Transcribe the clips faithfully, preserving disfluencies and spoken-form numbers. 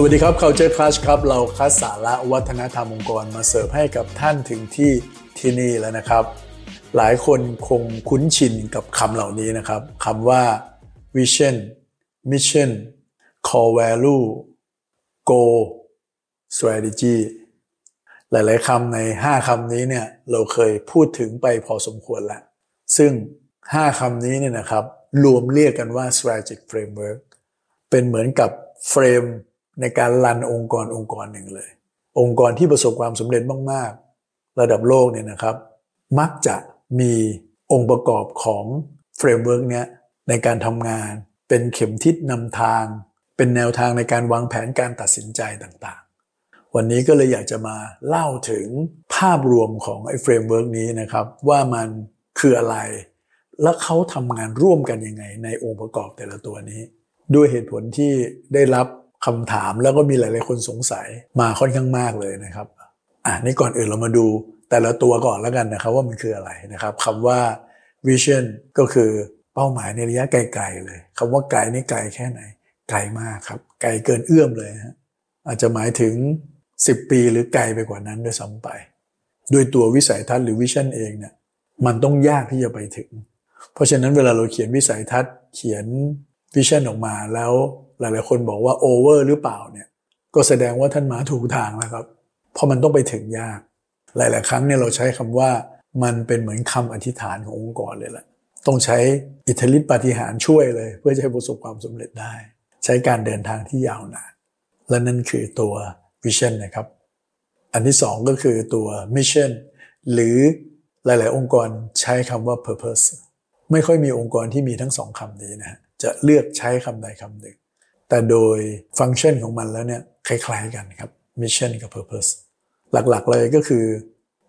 สวัสดีครับ Culture Crush ครับเราคัดสาระวัฒนธรรมองค์กรมาเสิร์ฟให้กับท่านถึงที่ที่นี่แล้วนะครับหลายคนคงคุ้นชินกับคำเหล่านี้นะครับคำว่า Vision Mission Core Value Goal Strategy หลายๆคำในห้าคำนี้เนี่ยเราเคยพูดถึงไปพอสมควรแล้วซึ่งห้าคำนี้เนี่ยนะครับรวมเรียกกันว่า Strategic Framework เป็นเหมือนกับเฟรมในการรันองค์กรองค์กรหนึ่งเลยองค์กรที่ประสบความสำเร็จมากๆระดับโลกเนี่ยนะครับมักจะมีองค์ประกอบของเฟรมเวิร์กเนี้ยในการทำงานเป็นเข็มทิศนำทางเป็นแนวทางในการวางแผนการตัดสินใจต่างๆวันนี้ก็เลยอยากจะมาเล่าถึงภาพรวมของไอ้เฟรมเวิร์กนี้นะครับว่ามันคืออะไรและเขาทำงานร่วมกันยังไงในองค์ประกอบแต่ละตัวนี้ด้วยเหตุผลที่ได้รับคำถามแล้วก็มีหลายๆคนสงสัยมาค่อนข้างมากเลยนะครับอ่ะนี่ก่อนอื่นเรามาดูแต่ละตัวก่อนแล้วกันนะครับว่ามันคืออะไรนะครับคำว่า Vision ก็คือเป้าหมายในระยะไกลๆเลยคำว่าไกลนี่ไกลแค่ไหนไกลมากครับไกลเกินเอื้อมเลยฮะอาจจะหมายถึงสิบปีหรือไกลไปกว่านั้นด้วยซ้ำไปโดยตัววิสัยทัศน์หรือ Vision เองเนี่ยมันต้องยากที่จะไปถึงเพราะฉะนั้นเวลาเราเขียนวิสัยทัศน์เขียน Vision ออกมาแล้วหลายๆคนบอกว่าโอเวอร์หรือเปล่าเนี่ยก็แสดงว่าท่านมาถูกทางแล้วครับเพราะมันต้องไปถึงยากหลายๆครั้งเนี่ยเราใช้คำว่ามันเป็นเหมือนคำอธิษฐานขององค์กรเลยแหละต้องใช้อิทธิฤทธิ์ปาฏิหาริย์ช่วยเลยเพื่อจะให้ประสบความสำเร็จได้ใช้การเดินทางที่ยาวนานและนั่นคือตัว Vision นะครับอันที่สองก็คือตัว Mission หรือหลายๆองค์กรใช้คำว่า Purpose ไม่ค่อยมีองค์กรที่มีทั้งสองคำนี้นะจะเลือกใช้คำใดคำหนึ่งแต่โดยฟังก์ชันของมันแล้วเนี่ยคล้ายๆกันครับ Mission กับ Purpose หลักๆเลยก็คือ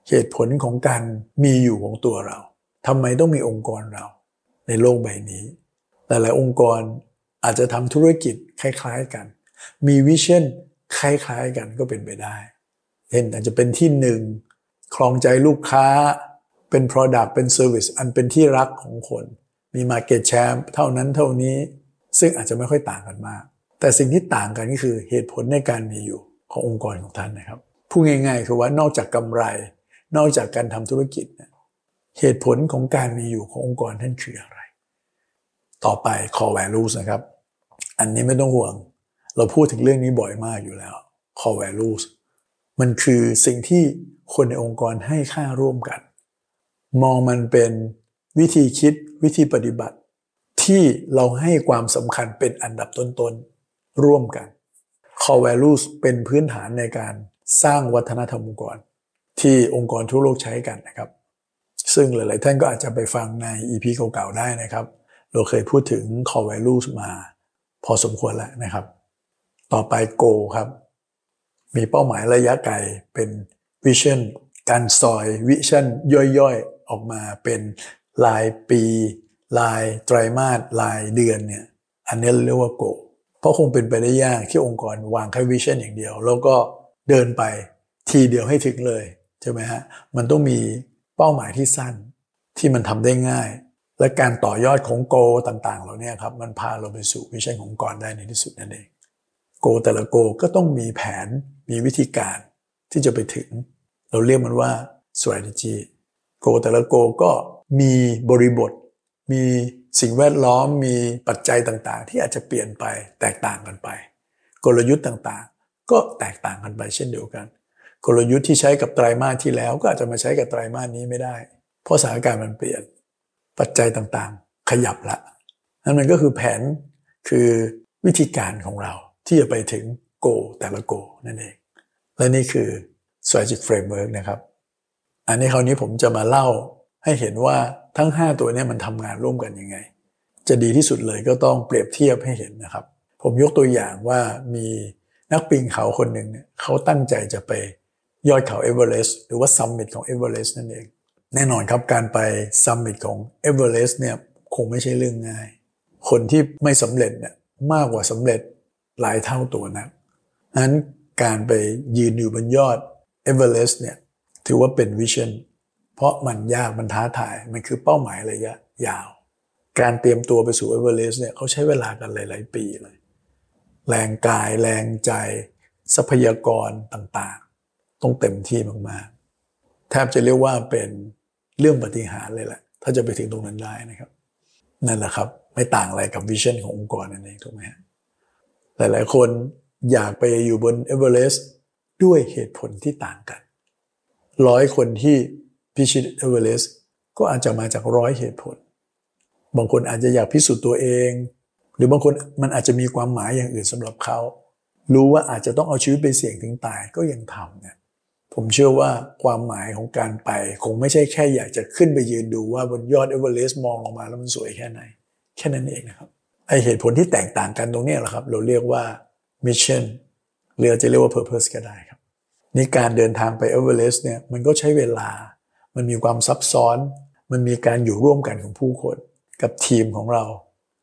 เหตุผลของการมีอยู่ของตัวเราทำไมต้องมีองค์กรเราในโลกใบนี้หลายๆองค์กรอาจจะทำธุรกิจคล้ายๆกันมี Vision คล้ายๆกันก็เป็นไปได้เช่นอาจจะเป็นที่หนึ่งครองใจลูกค้าเป็น Product เป็น Service อันเป็นที่รักของคนมี Market Share เท่านั้นเท่านี้ซึ่งอาจจะไม่ค่อยต่างกันมากแต่สิ่งที่ต่างกันก็คือเหตุผลในการมีอยู่ขององค์กรของท่านนะครับพูดง่ายๆคือว่านอกจากกำไรนอกจากการทำธุรกิจเหตุผลของการมีอยู่ขององค์กรท่านคืออะไรต่อไป Core Values นะครับอันนี้ไม่ต้องห่วงเราพูดถึงเรื่องนี้บ่อยมากอยู่แล้ว Core Values มันคือสิ่งที่คนในองค์กรให้ค่าร่วมกันมองมันเป็นวิธีคิดวิธีปฏิบัติที่เราให้ความสำคัญเป็นอันดับต้นๆร่วมกัน Core Values เป็นพื้นฐานในการสร้างวัฒนธรรมองค์กรที่องค์กรทั่วโลกใช้กันนะครับซึ่งหลายๆท่านก็อาจจะไปฟังใน อี พี เก่าๆได้นะครับเราเคยพูดถึง Core Values มาพอสมควรแล้วนะครับต่อไป Goal ครับมีเป้าหมายระยะไกลเป็น Vision การซอย Vision ย่อยๆออกมาเป็นรายปีรายไตรมาสรายเดือนเนี่ยอันนี้เรียกว่า Goal เพราะคงเป็นไปได้ยากที่องค์กรวางแค่ Vision อย่างเดียวแล้วก็เดินไปทีเดียวให้ถึงเลยใช่ไหมฮะมันต้องมีเป้าหมายที่สั้นที่มันทำได้ง่ายและการต่อยอดของ Goal ต่างๆเราเนี่ยครับมันพาเราไปสู่ Vision ขององค์กรได้ในที่สุดนั่นเอง Goal แต่ละ Goal ก็ต้องมีแผนมีวิธีการที่จะไปถึงเราเรียกมันว่า Strategy Goal แต่ละ Goal ก็มีบริบทมีสิ่งแวดล้อมมีปัจจัยต่างๆที่อาจจะเปลี่ยนไปแตกต่างกันไปกลยุทธ์ต่างๆก็แตกต่างกันไปเช่นเดียวกันกลยุทธ์ที่ใช้กับไตรมาสที่แล้วก็อาจจะมาใช้กับไตรมาสนี้ไม่ได้เพราะสถานการณ์มันเปลี่ยนปัจจัยต่างๆขยับละนั่นมันก็คือแผนคือวิธีการของเราที่จะไปถึงโกลแต่ละโกลนั่นเองและนี่คือ Strategic Framework นะครับอันนี้คราวนี้ผมจะมาเล่าให้เห็นว่าทั้งห้าตัวนี้มันทำงานร่วมกันยังไงจะดีที่สุดเลยก็ต้องเปรียบเทียบให้เห็นนะครับผมยกตัวอย่างว่ามีนักปีนเขาคนหนึ่งเนี่ยเขาตั้งใจจะไปยอดเขาเอเวอเรสต์หรือว่าซัมมิตของเอเวอเรสต์นั่นเองแน่นอนครับการไปซัมมิตของเอเวอเรสต์เนี่ยคงไม่ใช่เรื่องง่ายคนที่ไม่สำเร็จเนี่ยมากกว่าสำเร็จหลายเท่าตัวนะนั้นการไปยืนอยู่บนยอดเอเวอเรสต์เนี่ยถือว่าเป็นวิชั่นเพราะมันยากมันท้าทายมันคือเป้าหมายระยะยาวการเตรียมตัวไปสู่เอเวอเรสต์เนี่ยเขาใช้เวลากันหลายๆปีเลย แรงกายแรงใจทรัพยากรต่างๆต้องเต็มที่มากๆแทบจะเรียกว่าเป็นเรื่องปาฏิหาริย์เลยแหละถ้าจะไปถึงตรงนั้นได้นะครับนั่นแหละครับไม่ต่างอะไรกับวิชั่นขององค์กรนั่นเองถูกไหมฮะหลายๆคนอยากไปอยู่บนเอเวอเรสต์ด้วยเหตุผลที่ต่างกันร้อยคนที่พิชิตเอเวอเรสต์ก็อาจจะมาจากร้อยเหตุผลบางคนอาจจะอยากพิสูจน์ตัวเองหรือบางคนมันอาจจะมีความหมายอย่างอื่นสำหรับเขารู้ว่าอาจจะต้องเอาชีวิตไปเสี่ยงถึงตายก็ยังทำเนี่ยผมเชื่อว่าความหมายของการไปคงไม่ใช่แค่อยากจะขึ้นไปยืนดูว่าบนยอดเอเวอเรสต์มองลงมาแล้วมันสวยแค่ไหนแค่นั้นเองนะครับไอเหตุผลที่แตกต่างกันตรงนี้แหละครับเราเรียกว่ามิชชั่นหรือจะเรียกว่าเพอร์เพสก็ได้ครับนี่การเดินทางไปเอเวอเรสต์เนี่ยมันก็ใช้เวลามันมีความซับซ้อนมันมีการอยู่ร่วมกันของผู้คนกับทีมของเรา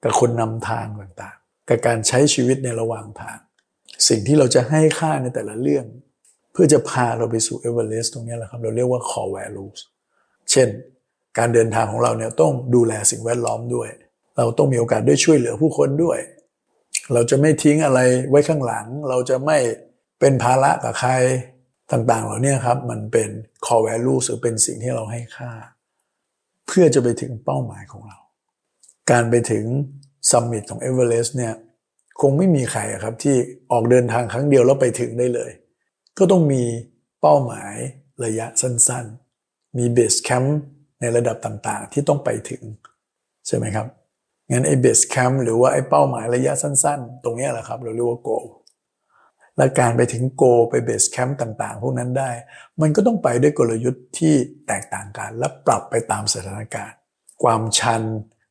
กับคนนำทางต่างๆกับการใช้ชีวิตในระหว่างทางสิ่งที่เราจะให้ค่าในแต่ละเรื่องเพื่อจะพาเราไปสู่เอเวอเรสต์ตรงนี้แหละครับเราเรียกว่า Core Value เช่นการเดินทางของเราเนี่ยต้องดูแลสิ่งแวดล้อมด้วยเราต้องมีโอกาสได้ช่วยเหลือผู้คนด้วยเราจะไม่ทิ้งอะไรไว้ข้างหลังเราจะไม่เป็นภาระกับใครต่างๆเหล่านี้ครับมันเป็น Core Value หรือเป็นสิ่งที่เราให้ค่าเพื่อจะไปถึงเป้าหมายของเราการไปถึงซัมมิตของเอเวอเรสต์เนี่ยคงไม่มีใครครับที่ออกเดินทางครั้งเดียวแล้วไปถึงได้เลยก็ต้องมีเป้าหมายระยะสั้นๆมีเบสแคมป์ในระดับต่างๆที่ต้องไปถึงใช่ไหมครับงั้นไอ้เบสแคมป์หรือว่าไอ้เป้าหมายระยะสั้นๆตรงนี้แหละครับเราเรียกว่า Goal และการไปถึง Goal ไปเบสแคมป์ต่างๆพวกนั้นได้มันก็ต้องไปด้วยกลยุทธ์ที่แตกต่างกันและปรับไปตามสถานการณ์ความชัน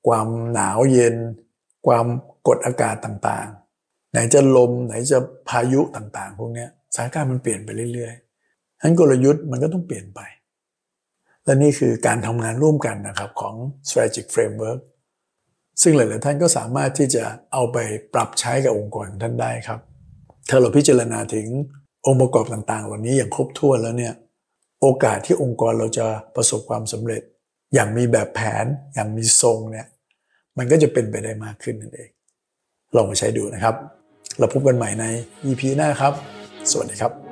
ความหนาวเย็นความกดอากาศต่างๆไหนจะลมไหนจะพายุต่างๆพวกนี้สถานการณ์มันเปลี่ยนไปเรื่อยๆฉะนั้นกลยุทธ์มันก็ต้องเปลี่ยนไปและนี่คือการทำงานร่วมกันนะครับของ Strategic Framework ซึ่งหลายๆท่านก็สามารถที่จะเอาไปปรับใช้กับองค์กรของท่านได้ครับถ้าเราพิจารณาถึงองค์ประกอบต่างๆเหล่านี้อย่างครบถ้วนแล้วเนี่ยโอกาสที่องค์กรเราจะประสบความสำเร็จอย่างมีแบบแผนอย่างมีทรงเนี่ยมันก็จะเป็นไปได้มากขึ้นนั่นเองลองมาใช้ดูนะครับเราพบกันใหม่ใน อี พี หน้าครับสวัสดีครับ